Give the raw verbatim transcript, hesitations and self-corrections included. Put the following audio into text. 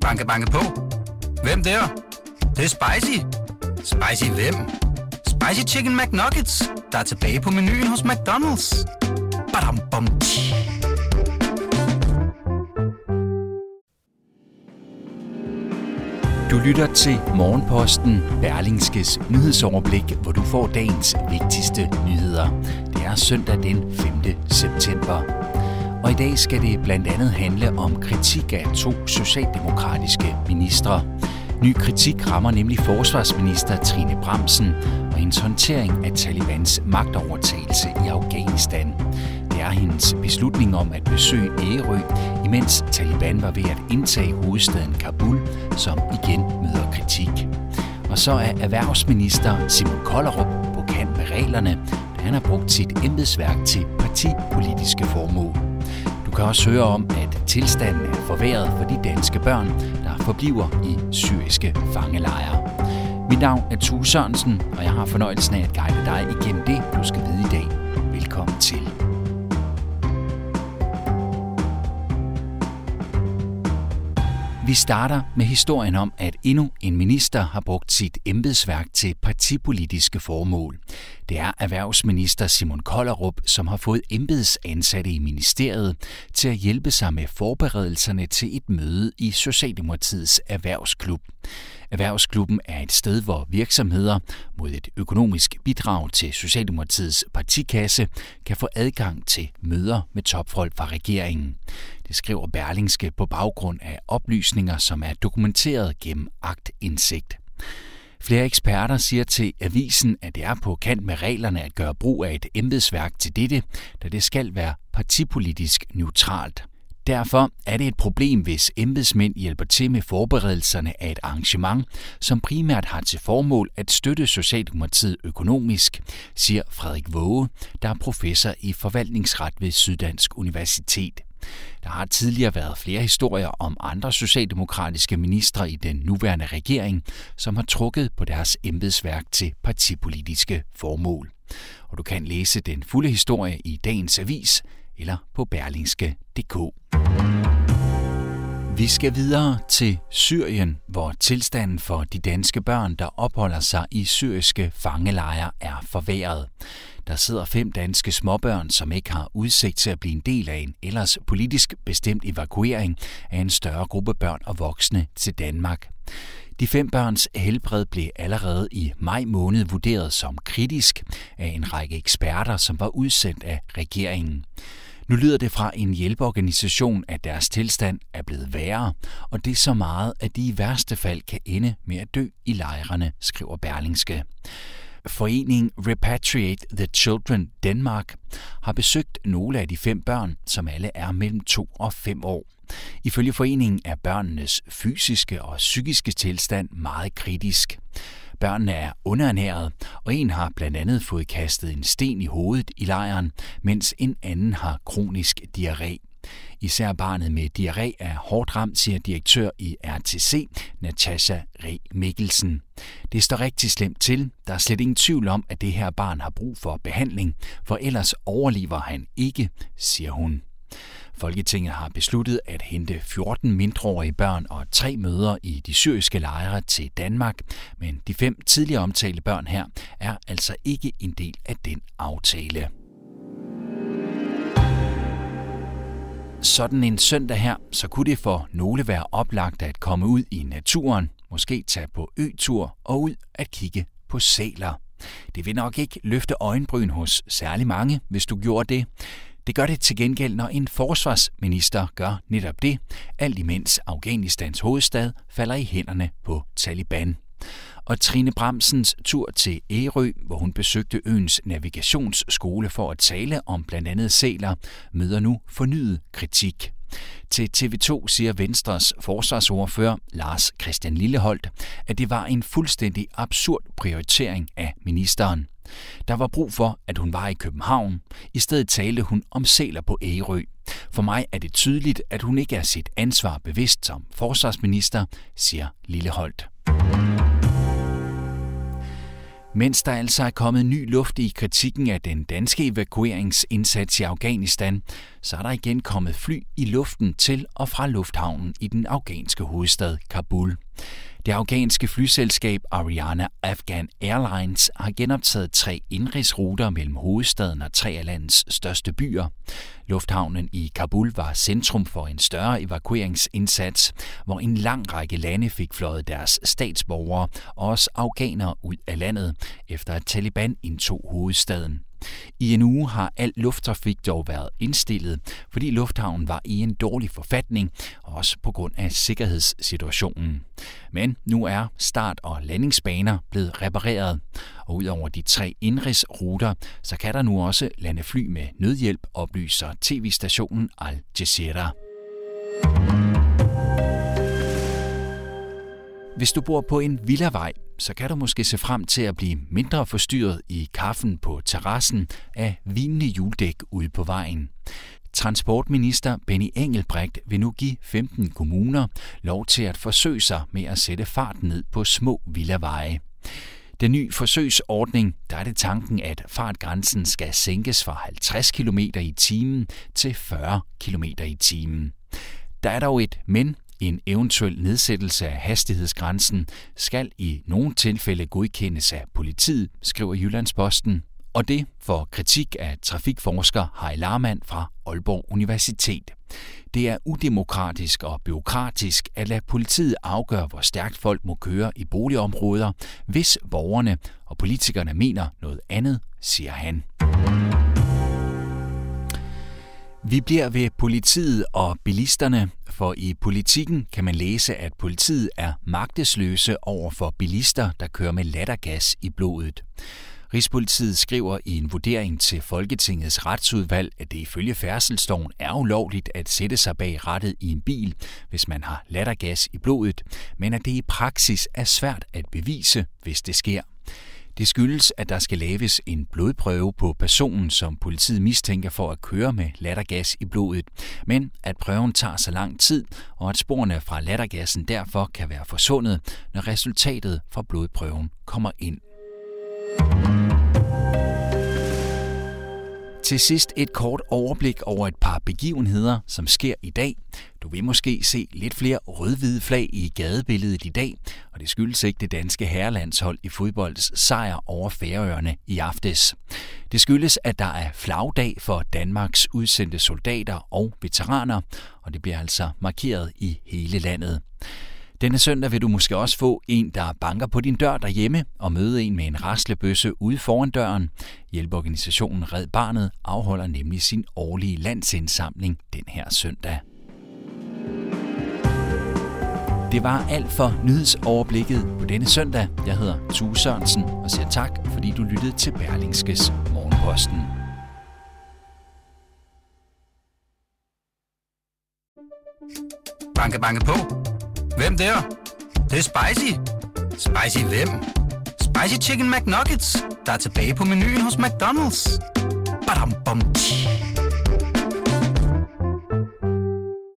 Banke, banke på. Hvem der? Det, det er spicy. Spicy hvem? Spicy Chicken McNuggets, der er tilbage på menuen hos McDonald's. Badum, bom, du lytter til Morgenposten, Berlingskes nyhedsoverblik, hvor du får dagens vigtigste nyheder. Det er søndag den femte september. Og i dag skal det blandt andet handle om kritik af to socialdemokratiske ministre. Ny kritik rammer nemlig forsvarsminister Trine Bramsen og hendes håndtering af Talibans magtovertagelse i Afghanistan. Det er hendes beslutning om at besøge Ægerø, imens Taliban var ved at indtage hovedstaden Kabul, som igen møder kritik. Og så er erhvervsminister Simon Kollerup på kant med reglerne. Han har brugt sit embedsværk til partipolitiske formål. Du kan også høre om, at tilstanden er forværret for de danske børn, der forbliver i syriske fangelejre. Mit navn er Tue Sørensen, og jeg har fornøjelsen af at guide dig igennem det, du skal vide i dag. Velkommen til. Vi starter med historien om, at endnu en minister har brugt sit embedsværk til partipolitiske formål. Det er erhvervsminister Simon Kollerup, som har fået embedsansatte i ministeriet til at hjælpe sig med forberedelserne til et møde i Socialdemokratiets erhvervsklub. Erhvervsklubben er et sted, hvor virksomheder mod et økonomisk bidrag til Socialdemokratiets partikasse kan få adgang til møder med topfolk fra regeringen. Det skriver Berlingske på baggrund af oplysninger, som er dokumenteret gennem aktindsigt. Flere eksperter siger til avisen, at det er på kant med reglerne at gøre brug af et embedsværk til dette, da det skal være partipolitisk neutralt. Derfor er det et problem, hvis embedsmænd hjælper til med forberedelserne af et arrangement, som primært har til formål at støtte Socialdemokratiet økonomisk, siger Frederik Våge, der er professor i forvaltningsret ved Syddansk Universitet. Der har tidligere været flere historier om andre socialdemokratiske ministre i den nuværende regering, som har trukket på deres embedsværk til partipolitiske formål. Og du kan læse den fulde historie i dagens avis eller på berlingske punktum d k. Vi skal videre til Syrien, hvor tilstanden for de danske børn, der opholder sig i syriske fangelejre, er forværret. Der sidder fem danske småbørn, som ikke har udsigt til at blive en del af en ellers politisk bestemt evakuering af en større gruppe børn og voksne til Danmark. De fem børns helbred blev allerede i maj måned vurderet som kritisk af en række eksperter, som var udsendt af regeringen. Nu lyder det fra en hjælpeorganisation, at deres tilstand er blevet værre, og det er så meget, at de i værste fald kan ende med at dø i lejrene, skriver Berlingske. Foreningen Repatriate the Children Denmark har besøgt nogle af de fem børn, som alle er mellem to og fem år. Ifølge foreningen er børnenes fysiske og psykiske tilstand meget kritisk. Børnene er underernæret, og en har blandt andet fået kastet en sten i hovedet i lejren, mens en anden har kronisk diarré. Især barnet med diarré er hårdt ramt, siger direktør i R T C, Natasha R. Mikkelsen. Det står rigtig slemt til. Der er slet ingen tvivl om, at det her barn har brug for behandling, for ellers overlever han ikke, siger hun. Folketinget har besluttet at hente fjorten mindreårige børn og tre mødre i de syriske lejre til Danmark, men de fem tidligere omtalte børn her er altså ikke en del af den aftale. Sådan en søndag her, så kunne det for nogle være oplagt at komme ud i naturen, måske tage på øtur og ud at kigge på sæler. Det vil nok ikke løfte øjenbryn hos særlig mange, hvis du gjorde det. Det gør det til gengæld, når en forsvarsminister gør netop det, alt imens Afghanistans hovedstad falder i hænderne på Taliban. Og Trine Bramsens tur til Ægerø, hvor hun besøgte øens navigationsskole for at tale om blandt andet sæler, møder nu fornyet kritik. Til T V to siger Venstres forsvarsordfører Lars Christian Lilleholdt, at det var en fuldstændig absurd prioritering af ministeren. Der var brug for, at hun var i København. I stedet talte hun om sæler på Ægerø. For mig er det tydeligt, at hun ikke er sit ansvar bevidst som forsvarsminister, siger Lilleholdt. Mens der altså er kommet ny luft i kritikken af den danske evakueringsindsats i Afghanistan, så er der igen kommet fly i luften til og fra lufthavnen i den afghanske hovedstad Kabul. Det afghanske flyselskab Ariana Afghan Airlines har genoptaget tre indrigsruter mellem hovedstaden og tre af landets største byer. Lufthavnen i Kabul var centrum for en større evakueringsindsats, hvor en lang række lande fik fløjet deres statsborgere og også afghanere ud af landet, efter at Taliban indtog hovedstaden. I en uge har al lufttrafik dog været indstillet, fordi lufthavnen var i en dårlig forfatning, også på grund af sikkerhedssituationen. Men nu er start- og landingsbaner blevet repareret, og udover de tre indrigsruter, så kan der nu også lande fly med nødhjælp, oplyser tv-stationen Algecera. Hvis du bor på en villavej, så kan du måske se frem til at blive mindre forstyrret i kaffen på terrassen af vinende hjuldæk ude på vejen. Transportminister Benny Engelbrecht vil nu give femten kommuner lov til at forsøge sig med at sætte farten ned på små villaveje. Den nye forsøgsordning, der er det tanken, at fartgrænsen skal sænkes fra halvtreds kilometer i timen til fyrre kilometer i timen. Der er dog et men. En eventuel nedsættelse af hastighedsgrænsen skal i nogle tilfælde godkendes af politiet, skriver Jyllands-Posten. Og det for kritik af trafikforsker Helge Larmand fra Aalborg Universitet. Det er udemokratisk og bureaukratisk at lade politiet afgøre, hvor stærkt folk må køre i boligområder, hvis borgerne og politikerne mener noget andet, siger han. Vi bliver ved politiet og bilisterne, for i Politikken kan man læse, at politiet er magtesløse over for bilister, der kører med lattergas i blodet. Rigspolitiet skriver i en vurdering til Folketingets retsudvalg, at det ifølge færdselsloven er ulovligt at sætte sig bag rattet i en bil, hvis man har lattergas i blodet, men at det i praksis er svært at bevise, hvis det sker. Det skyldes, at der skal laves en blodprøve på personen, som politiet mistænker for at køre med lattergas i blodet, men at prøven tager så lang tid, og at sporene fra lattergassen derfor kan være forsvundet, når resultatet fra blodprøven kommer ind. Til sidst et kort overblik over et par begivenheder, som sker i dag. Du vil måske se lidt flere rød-hvide flag i gadebilledet i dag, og det skyldes ikke det danske herrelandshold i fodbolds sejr over Færøerne i aftes. Det skyldes, at der er flagdag for Danmarks udsendte soldater og veteraner, og det bliver altså markeret i hele landet. Denne søndag vil du måske også få en, der banker på din dør derhjemme og møde en med en raslebøsse ude foran døren. Hjælpeorganisationen Red Barnet afholder nemlig sin årlige landsindsamling den her søndag. Det var alt for nyhedsoverblikket på denne søndag. Jeg hedder Tue Sørensen og siger tak, fordi du lyttede til Berlingskes Morgenposten. Banke, banke på. Hvem der? Det er spicy. Spicy hvem? Spicy Chicken McNuggets, der er tilbage på menuen hos McDonald's. Badum, bom, tji.